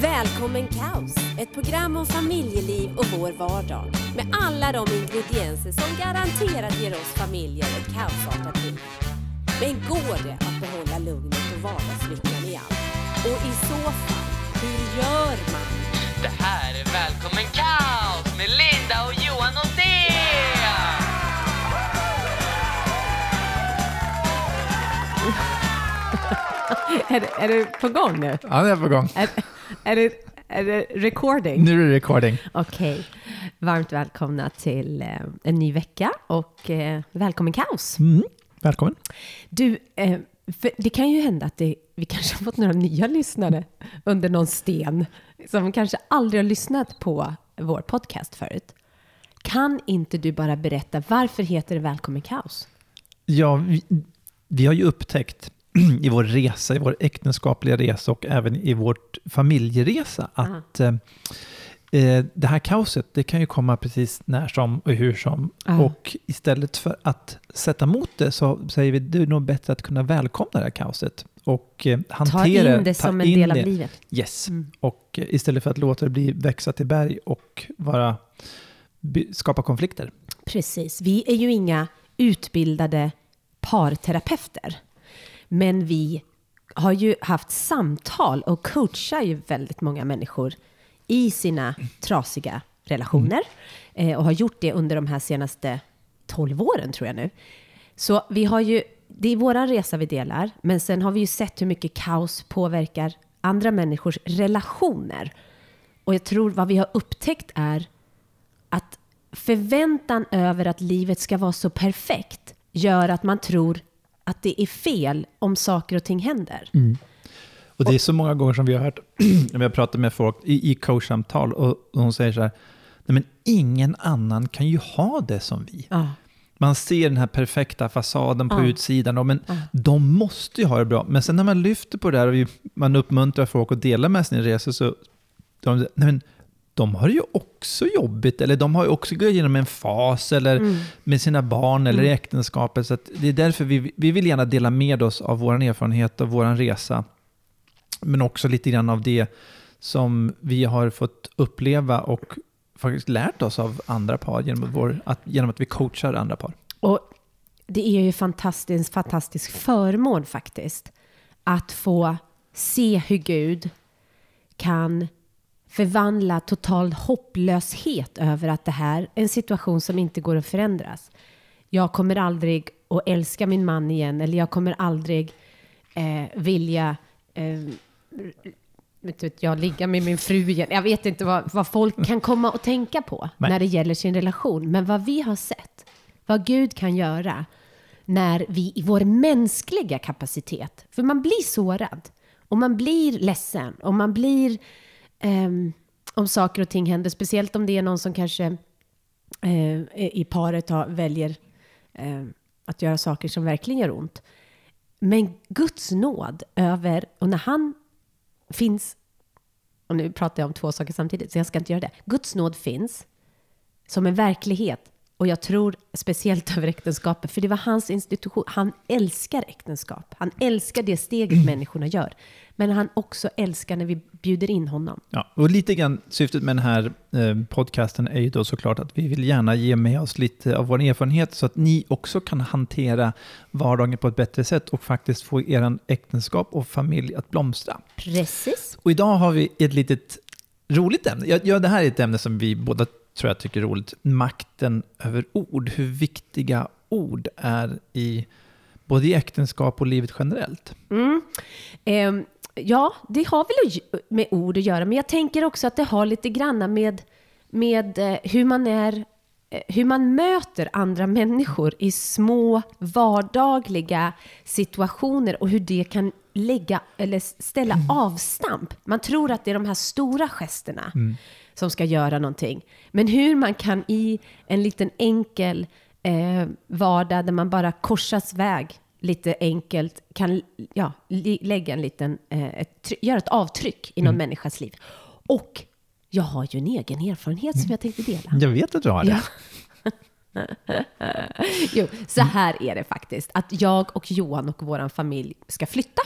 Välkommen Kaos, ett program om familjeliv och vår vardag. Med alla de ingredienser som garanterat ger oss familjer ett kaosartat liv. Men går det att behålla lugnet och vardagslyckan i allt? Och i så fall, hur gör man? Det här är Välkommen Kaos med Linda och Johan och Thea! Är du på gång nu? Ja, det är på gång. Är det recording? Nu är det recording. Okej. Varmt välkomna till en ny vecka och välkommen Kaos. Mm. Välkommen. Du, det kan ju hända att vi kanske har fått några nya lyssnare under någon sten som kanske aldrig har lyssnat på vår podcast förut. Kan inte du bara berätta varför heter det Välkommen Kaos? Ja, vi har ju upptäckt i vår resa, i vår äktenskapliga resa och även i vårt familjeresa att det här kaoset, det kan ju komma precis när som och hur som. Och istället för att sätta emot det så säger vi att det är nog bättre att kunna välkomna det här kaoset och hantera, ta in det som en del av livet. Yes. Mm. Och istället för att låta det växa till berg och skapa konflikter. Precis. Vi är ju inga utbildade parterapeuter. Men vi har ju haft samtal och coachar ju väldigt många människor i sina trasiga relationer. Och har gjort det under de här senaste 12 åren tror jag nu. Så vi har ju, det är våran resa vi delar. Men sen har vi ju sett hur mycket kaos påverkar andra människors relationer. Och jag tror vad vi har upptäckt är att förväntan över att livet ska vara så perfekt gör att man tror att det är fel om saker och ting händer. Mm. Och det är så många gånger som vi har hört när vi har pratat med folk i coachsamtal och hon säger så här: nej, men ingen annan kan ju ha det som vi. Ah. Man ser den här perfekta fasaden på utsidan och, men de måste ju ha det bra. Men sen när man lyfter på det här och man uppmuntrar folk att dela med sin resa så nej, men de har ju också jobbigt, eller de har ju också gått igenom en fas eller med sina barn eller i äktenskapet. Så att det är därför vi vill gärna dela med oss av vår erfarenhet och vår resa. Men också lite grann av det som vi har fått uppleva och faktiskt lärt oss av andra par genom att vi coachar andra par. Och det är ju fantastisk förmån faktiskt att få se hur Gud kan förvandla total hopplöshet över att det här är en situation som inte går att förändras. Jag kommer aldrig att älska min man igen, eller jag kommer aldrig vilja jag ligga med min fru igen. Jag vet inte vad folk kan komma och tänka på när det gäller sin relation. Men vad vi har sett, vad Gud kan göra när vi i vår mänskliga kapacitet, för man blir sårad och man blir ledsen och man blir om saker och ting händer, speciellt om det är någon som kanske i paret väljer att göra saker som verkligen gör ont. Men Guds nåd över, och när han finns, och nu pratar jag om 2 saker samtidigt så jag ska inte göra det. Guds nåd finns som en verklighet, och jag tror speciellt över äktenskapet, för det var hans institution. Han älskar äktenskap. Han älskar det steget människorna gör. Men han också älskar när vi bjuder in honom. Ja, och lite grann syftet med den här podcasten är ju då såklart att vi vill gärna ge med oss lite av vår erfarenhet så att ni också kan hantera vardagen på ett bättre sätt och faktiskt få er äktenskap och familj att blomstra. Precis. Och idag har vi ett litet roligt ämne. Ja, det här är ett ämne som vi båda tror jag tycker är roligt. Makten över ord. Hur viktiga ord är både i äktenskap och livet generellt. Ja, det har väl med ord att göra. Men jag tänker också att det har lite grann med hur man möter andra människor i små vardagliga situationer och hur det kan lägga eller ställa avstamp. Man tror att det är de här stora gesterna som ska göra någonting. Men hur man kan i en liten enkel vardag där man bara korsas väg lite enkelt kan lägga en liten göra ett avtryck i någon människas liv. Och jag har ju en egen erfarenhet som jag tänkte dela. Jag vet att du har det. Jo, så här är det faktiskt att jag och Johan och våran familj ska flytta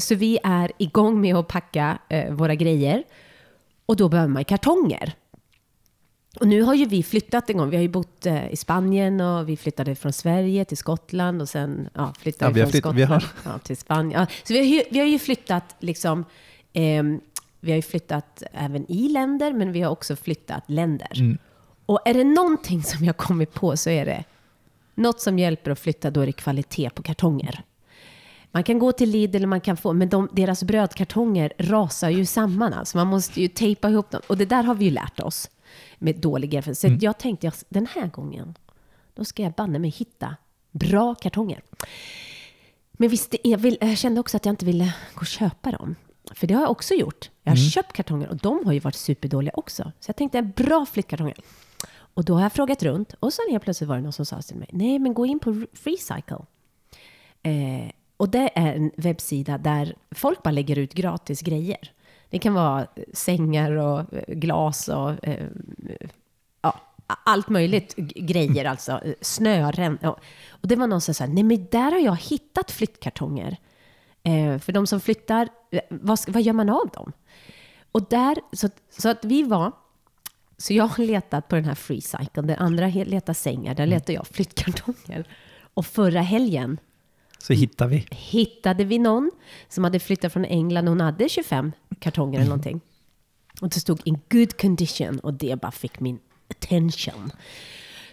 Så vi är igång med att packa våra grejer. Och då behöver man kartonger. Och nu har ju vi flyttat en gång. Vi har ju bott i Spanien och vi flyttade från Sverige till Skottland. Och sen flyttade vi från Skottland till Spanien. Ja, så vi har ju flyttat liksom... Vi har ju flyttat även i länder, men vi har också flyttat länder. Mm. Och är det någonting som jag kommer på så är det något som hjälper att flytta, då är det kvalitet på kartonger. Man kan gå till Lidl, man kan få, men deras brödkartonger rasar ju samman. Alltså man måste ju tejpa ihop dem. Och det där har vi ju lärt oss med dålig erfarenhet. Så jag tänkte, den här gången, då ska jag banne mig hitta bra kartonger. Men visst, jag kände också att jag inte ville gå och köpa dem. För det har jag också gjort. Jag har köpt kartonger och de har ju varit superdåliga också. Så jag tänkte en bra flyttkartonger. Och då har jag frågat runt. Och sen helt plötsligt var det någon som sa till mig: nej, men gå in på Freecycle. Och det är en webbsida där folk bara lägger ut gratis grejer. Det kan vara sängar och glas och allt möjligt grejer. Alltså snören. Och det var någon som sa: nej, men där har jag hittat flyttkartonger. För de som flyttar, vad gör man av dem? Och där, så att vi var... Så jag har letat på den här Freecycle. Där andra letar sängar, där letar jag flyttkartonger. Och förra helgen så hittade vi någon som hade flyttat från England. Hon hade 25 kartonger eller någonting. Och det stod in good condition. Och det bara fick min attention.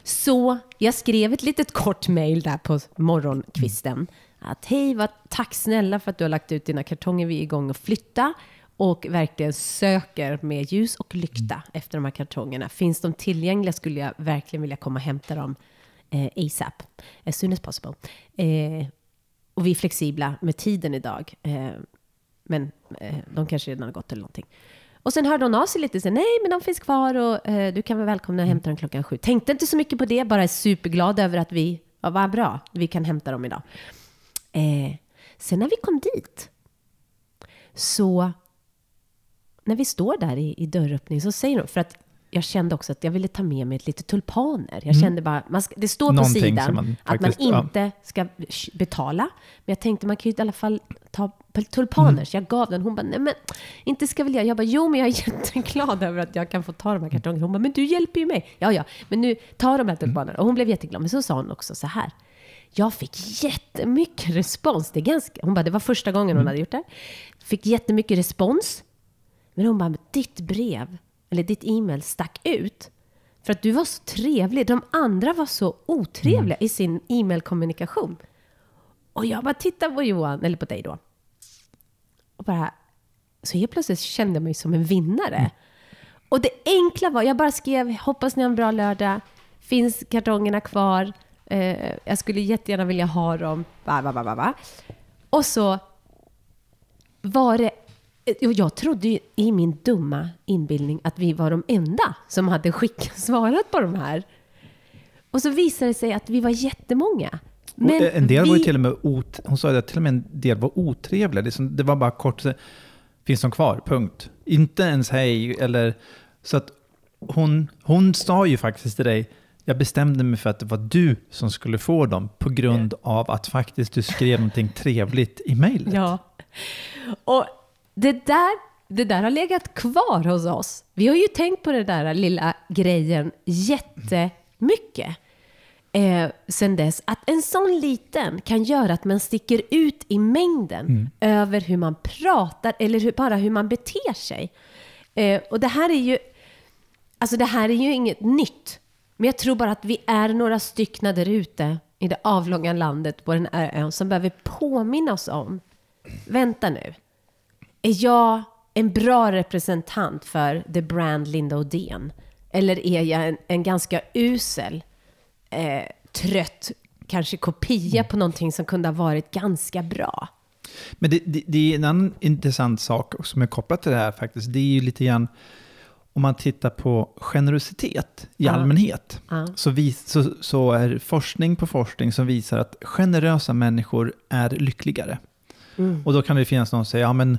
Så jag skrev ett litet kort mail där på morgonkvisten. Att hej, tack snälla för att du har lagt ut dina kartonger. Vi är igång och flytta. Och verkligen söker med ljus och lykta efter de här kartongerna. Finns de tillgängliga skulle jag verkligen vilja komma och hämta dem ASAP. As soon as possible. Och vi är flexibla med tiden idag. Men de kanske redan har gått eller någonting. Och sen hörde hon av sig lite och sa: nej, men de finns kvar och du kan vara välkomna och hämta dem 7:00. Tänkte inte så mycket på det. Bara är superglad över att vi, vad bra, vi kan hämta dem idag. Sen när vi kom dit, så när vi står där i dörröppning, så säger de, för att jag kände också att jag ville ta med mig ett lite tulpaner. Jag kände bara, det står någonting på sidan att man inte ska betala, men jag tänkte man kan ju i alla fall ta tulpaner. Så jag gav den. Hon bara: nej, men inte ska väl jag. Jag bara: jo, men jag är jätteglad över att jag kan få ta de här kartongerna. Hon bara: men du hjälper ju mig. Ja, men nu tar de här tulpanerna. Och hon blev jätteglad. Men så sa hon också så här: jag fick jättemycket respons. Det är ganska... Hon bara, det var första gången hon hade gjort det. Fick jättemycket respons. Men hon bara: ditt brev eller ditt e-mail stack ut. För att du var så trevlig. De andra var så otrevliga i sin e-mailkommunikation. Och jag bara tittade på Johan, eller på dig då. Och bara... Så helt plötsligt kände jag mig som en vinnare. Och det enkla var, jag bara skrev: hoppas ni har en bra lördag. Finns kartongerna kvar? Jag skulle jättegärna vilja ha dem. Och så var det... Och jag trodde ju i min dumma inbildning att vi var de enda som hade svarat på de här. Och så visade det sig att vi var jättemånga. Men en del var ju till och med hon sa att till och med en del var otrevliga. Det var bara kort: finns de kvar? Punkt. Inte ens hej eller... Så att hon sa ju faktiskt till dig: jag bestämde mig för att det var du som skulle få dem på grund av att faktiskt du skrev någonting trevligt i mejlet. Ja, och det där har legat kvar hos oss. Vi har ju tänkt på det där lilla grejen jättemycket sen dess. Att en sån liten kan göra att man sticker ut i mängden över hur man pratar eller bara hur man beter sig. Och det här är ju... Alltså det här är ju inget nytt. Men jag tror bara att vi är några stycken där ute i det avlånga landet på den här ön som behöver påminna oss om: vänta nu, är jag en bra representant för the brand Linda Odén? Eller är jag en ganska usel, trött, kanske kopia på någonting som kunde ha varit ganska bra? Men det är en annan intressant sak som är kopplad till det här faktiskt. Det är ju lite grann... Om man tittar på generositet i allmänhet så är forskning på forskning som visar att generösa människor är lyckligare. Och då kan det finnas någon som säger: ja, men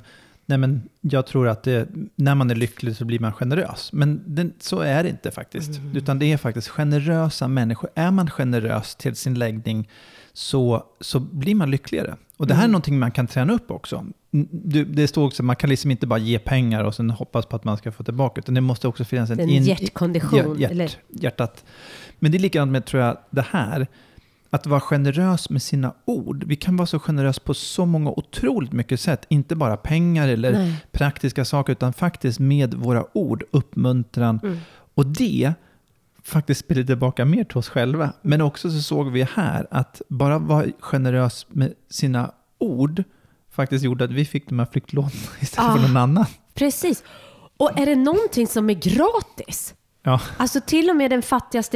nej men jag tror att det, när man är lycklig så blir man generös. Men så är det inte faktiskt. Mm. Utan det är faktiskt generösa människor. Är man generös till sin läggning så blir man lyckligare. Och det här är någonting man kan träna upp också. Det står också, man kan liksom inte bara ge pengar och sen hoppas på att man ska få tillbaka. Utan det måste också finnas en hjärtkondition. Hjärtat. Men det är likadant med, tror jag, det här. Att vara generös med sina ord. Vi kan vara så generösa på så många otroligt mycket sätt. Inte bara pengar eller praktiska saker, utan faktiskt med våra ord, uppmuntran. Mm. Och det faktiskt spelar tillbaka mer till oss själva. Men också så såg vi här att bara vara generös med sina ord faktiskt gjorde att vi fick de här flyktlån istället för någon annan. Precis. Och är det någonting som är gratis? Ja. Alltså till och med den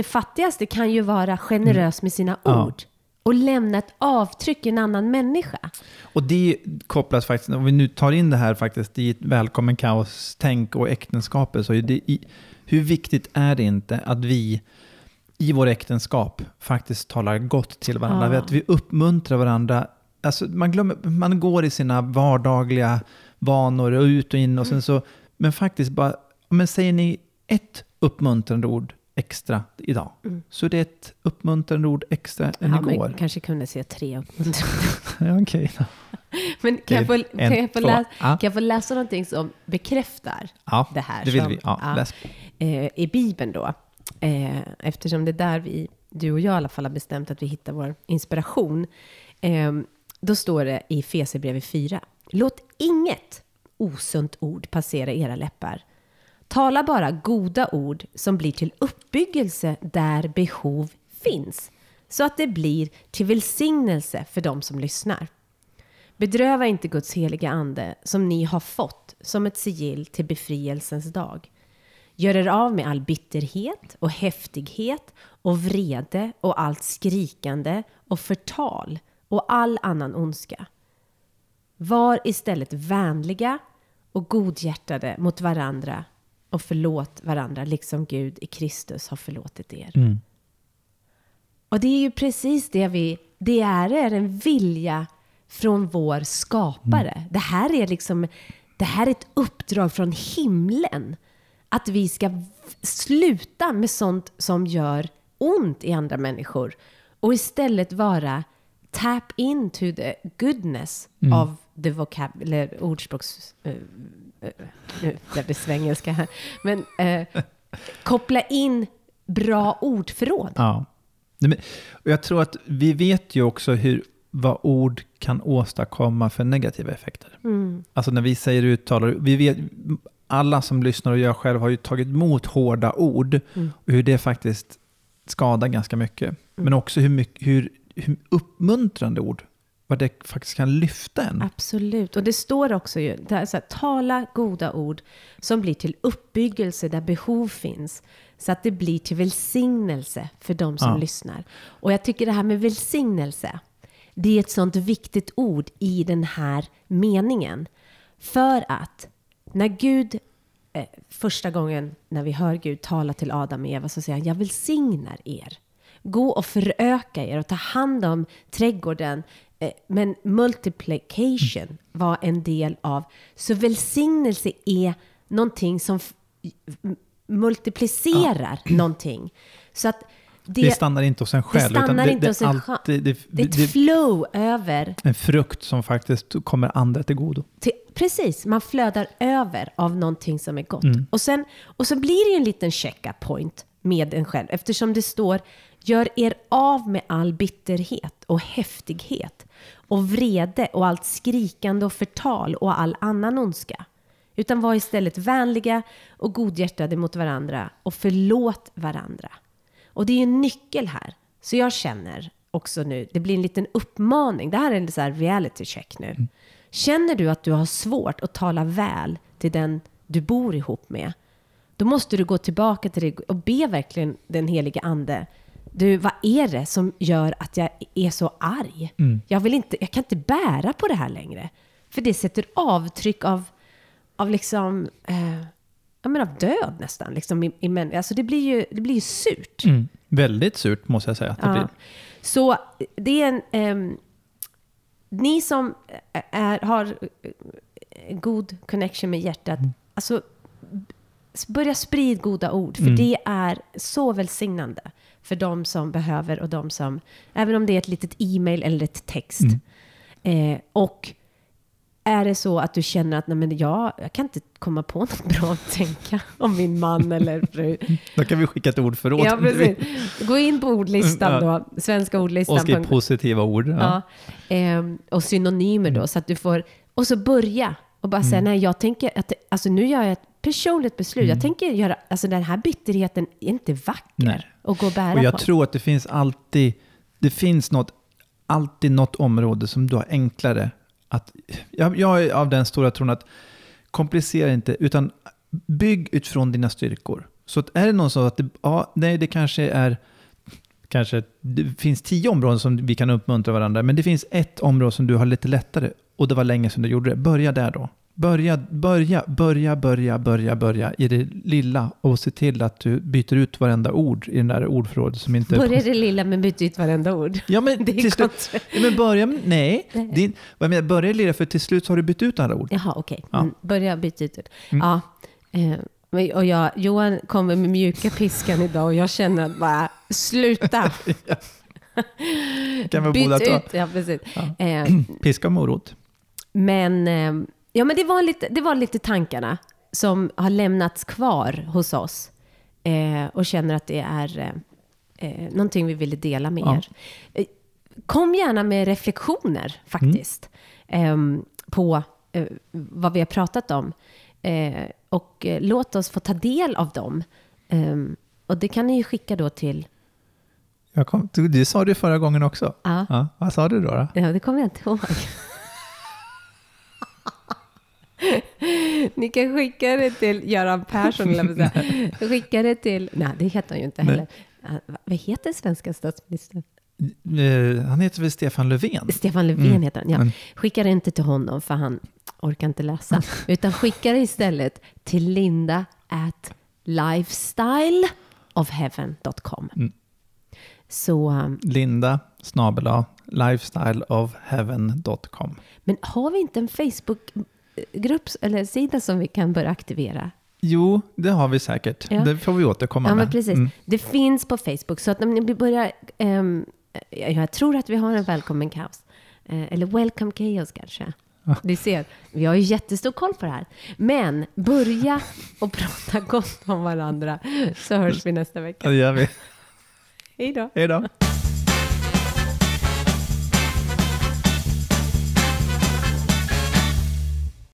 fattigaste kan ju vara generös med sina ord och lämna ett avtryck i en annan människa. Och det kopplas faktiskt, om vi nu tar in det här faktiskt i ett välkommen kaos-tänk och äktenskapet, så är det hur viktigt är det inte att vi i vår äktenskap faktiskt talar gott till varandra, att vi uppmuntrar varandra. Alltså man går i sina vardagliga vanor och ut och in och sen så, men faktiskt bara, men säger ni ett uppmuntrande ord extra idag. Mm. Så det är ett uppmuntrande ord extra än igår. Man kanske kunde säga 3 uppmuntrande ord. Ja, okej. Okay. Men kan jag få läsa någonting som bekräftar det här? Det vill vi. Ja, läs. I Bibeln då. Eftersom det är där du och jag i alla fall har bestämt att vi hittar vår inspiration. Då står det i Efesierbrevet 4. Låt inget osunt ord passera era läppar. Tala bara goda ord som blir till uppbyggelse där behov finns. Så att det blir till välsignelse för dem som lyssnar. Bedröva inte Guds heliga ande som ni har fått som ett sigill till befrielsens dag. Gör er av med all bitterhet och häftighet och vrede och allt skrikande och förtal och all annan ondska. Var istället vänliga och godhjärtade mot varandra. Och förlåt varandra, liksom Gud i Kristus har förlåtit er. Mm. Och det är ju precis det det är en vilja från vår skapare. Mm. Det här är ett uppdrag från himlen. Att vi ska sluta med sånt som gör ont i andra människor. Och istället vara tap into the goodness of the ordspråks... Nu blev det svengelska här. Men koppla in bra ordförråd. Ja. Och jag tror att vi vet ju också vad ord kan åstadkomma för negativa effekter. Mm. Alltså när vi säger uttalar, vi vet, alla som lyssnar och jag själv har ju tagit emot hårda ord och hur det faktiskt skadar ganska mycket. Men också hur uppmuntrande ord, vad det faktiskt kan lyfta en. Absolut. Och det står också ju där, så här, tala goda ord som blir till uppbyggelse där behov finns. Så att det blir till välsignelse för de som lyssnar. Och jag tycker det här med välsignelse, det är ett sånt viktigt ord i den här meningen. För att när Gud, första gången när vi hör Gud tala till Adam och Eva, så säger han, jag välsignar er. Gå och föröka er och ta hand om trädgården. Men multiplication var en del av. Så välsignelse är någonting som multiplicerar någonting. Så att det stannar inte hos en själv. Det är ett flow över. En frukt som faktiskt kommer andra till godo. Precis, man flödar över av någonting som är gott. Och så blir det ju en liten check-up point med en själv. Eftersom det står, gör er av med all bitterhet och häftighet och vrede och allt skrikande och förtal och all annan ondska. Utan var istället vänliga och godhjärtade mot varandra och förlåt varandra. Och det är ju en nyckel här. Så jag känner också nu, det blir en liten uppmaning. Det här är en så här reality check nu. Känner du att du har svårt att tala väl till den du bor ihop med, då måste du gå tillbaka till dig och be verkligen den heliga ande. Du, vad är det som gör att jag är så arg? Jag kan inte bära på det här längre. För det sätter avtryck av liksom, av död nästan. Liksom alltså det blir ju surt. Väldigt surt måste jag säga att det blir. Så det är ni som har god connection med hjärtat. Mm. Alltså, börja sprida goda ord. För det är så välsignande för de som behöver och de som, även om det är ett litet e-mail eller ett text. Mm. Och är det så att du känner att nej, men jag kan inte komma på något bra att tänka om min man eller fru. Då kan vi skicka ett ordförråd. Ja, precis. Gå in på ordlistan då. Svenska ordlistan. Och skriv positiva ord. Ja. Och synonymer då. Så att du får, och så börja och bara säga nej, jag tänker att, alltså nu gör jag ett personligt beslut. Jag tänker göra, alltså den här bitterheten är inte vacker. Nej. Och gå och bära på. Och jag tror att det finns alltid, något område som du har enklare. Jag är av den stora tron att komplicera inte, utan bygg utifrån dina styrkor. Så att är det någon som att det kanske det finns 10 områden som vi kan uppmuntra varandra, men det finns ett område som du har lite lättare och det var länge sedan du gjorde det. Börja där då. Börja i det lilla och se till att du byter ut varenda ord i den där ordförrådet som inte... Börja det lilla men byter ut varenda ord. Ja, men till slut... Men börja... Nej. Börja det lilla för till slut har du bytt ut alla ord. Jaha, okej. Okay. Ja. Börja byta ut. Ja. Och Johan kommer med mjuka piskan idag och jag känner att bara... Sluta! Kan vi båda ta? Ut. Ja, precis. Ja. Piska morot. Men... Ja, men det var lite tankarna som har lämnats kvar hos oss och känner att det är någonting vi ville dela med er. Kom gärna med reflektioner faktiskt på vad vi har pratat om och låt oss få ta del av dem. Och det kan ni ju skicka då till... Det sa du förra gången också. Ja. Vad sa du då? Ja, det kommer jag inte ihåg. Ni kan skicka det till Göran Persson eller skicka det till... Nej, det heter han ju inte heller. Vad heter svenska statsministern? Han heter väl Stefan Löfven. Stefan Löfven heter han, ja. Skicka det inte till honom för han orkar inte läsa. Utan skicka det istället till linda@lifestyleofheaven.com. Så... linda@lifestyleofheaven.com. Men har vi inte en Facebook-grupp eller sida som vi kan börja aktivera? Jo, det har vi säkert. Ja. Det får vi återkomma med. Men precis. Det finns på Facebook. Så att när ni börjar... jag tror att vi har en Välkommen Kaos. Eller Welcome Chaos kanske. Ja. Ni ser, vi har ju jättestor koll på det här. Men börja och prata gott om varandra. Så hörs vi nästa vecka. Ja, det gör vi. Hej då. Hej då.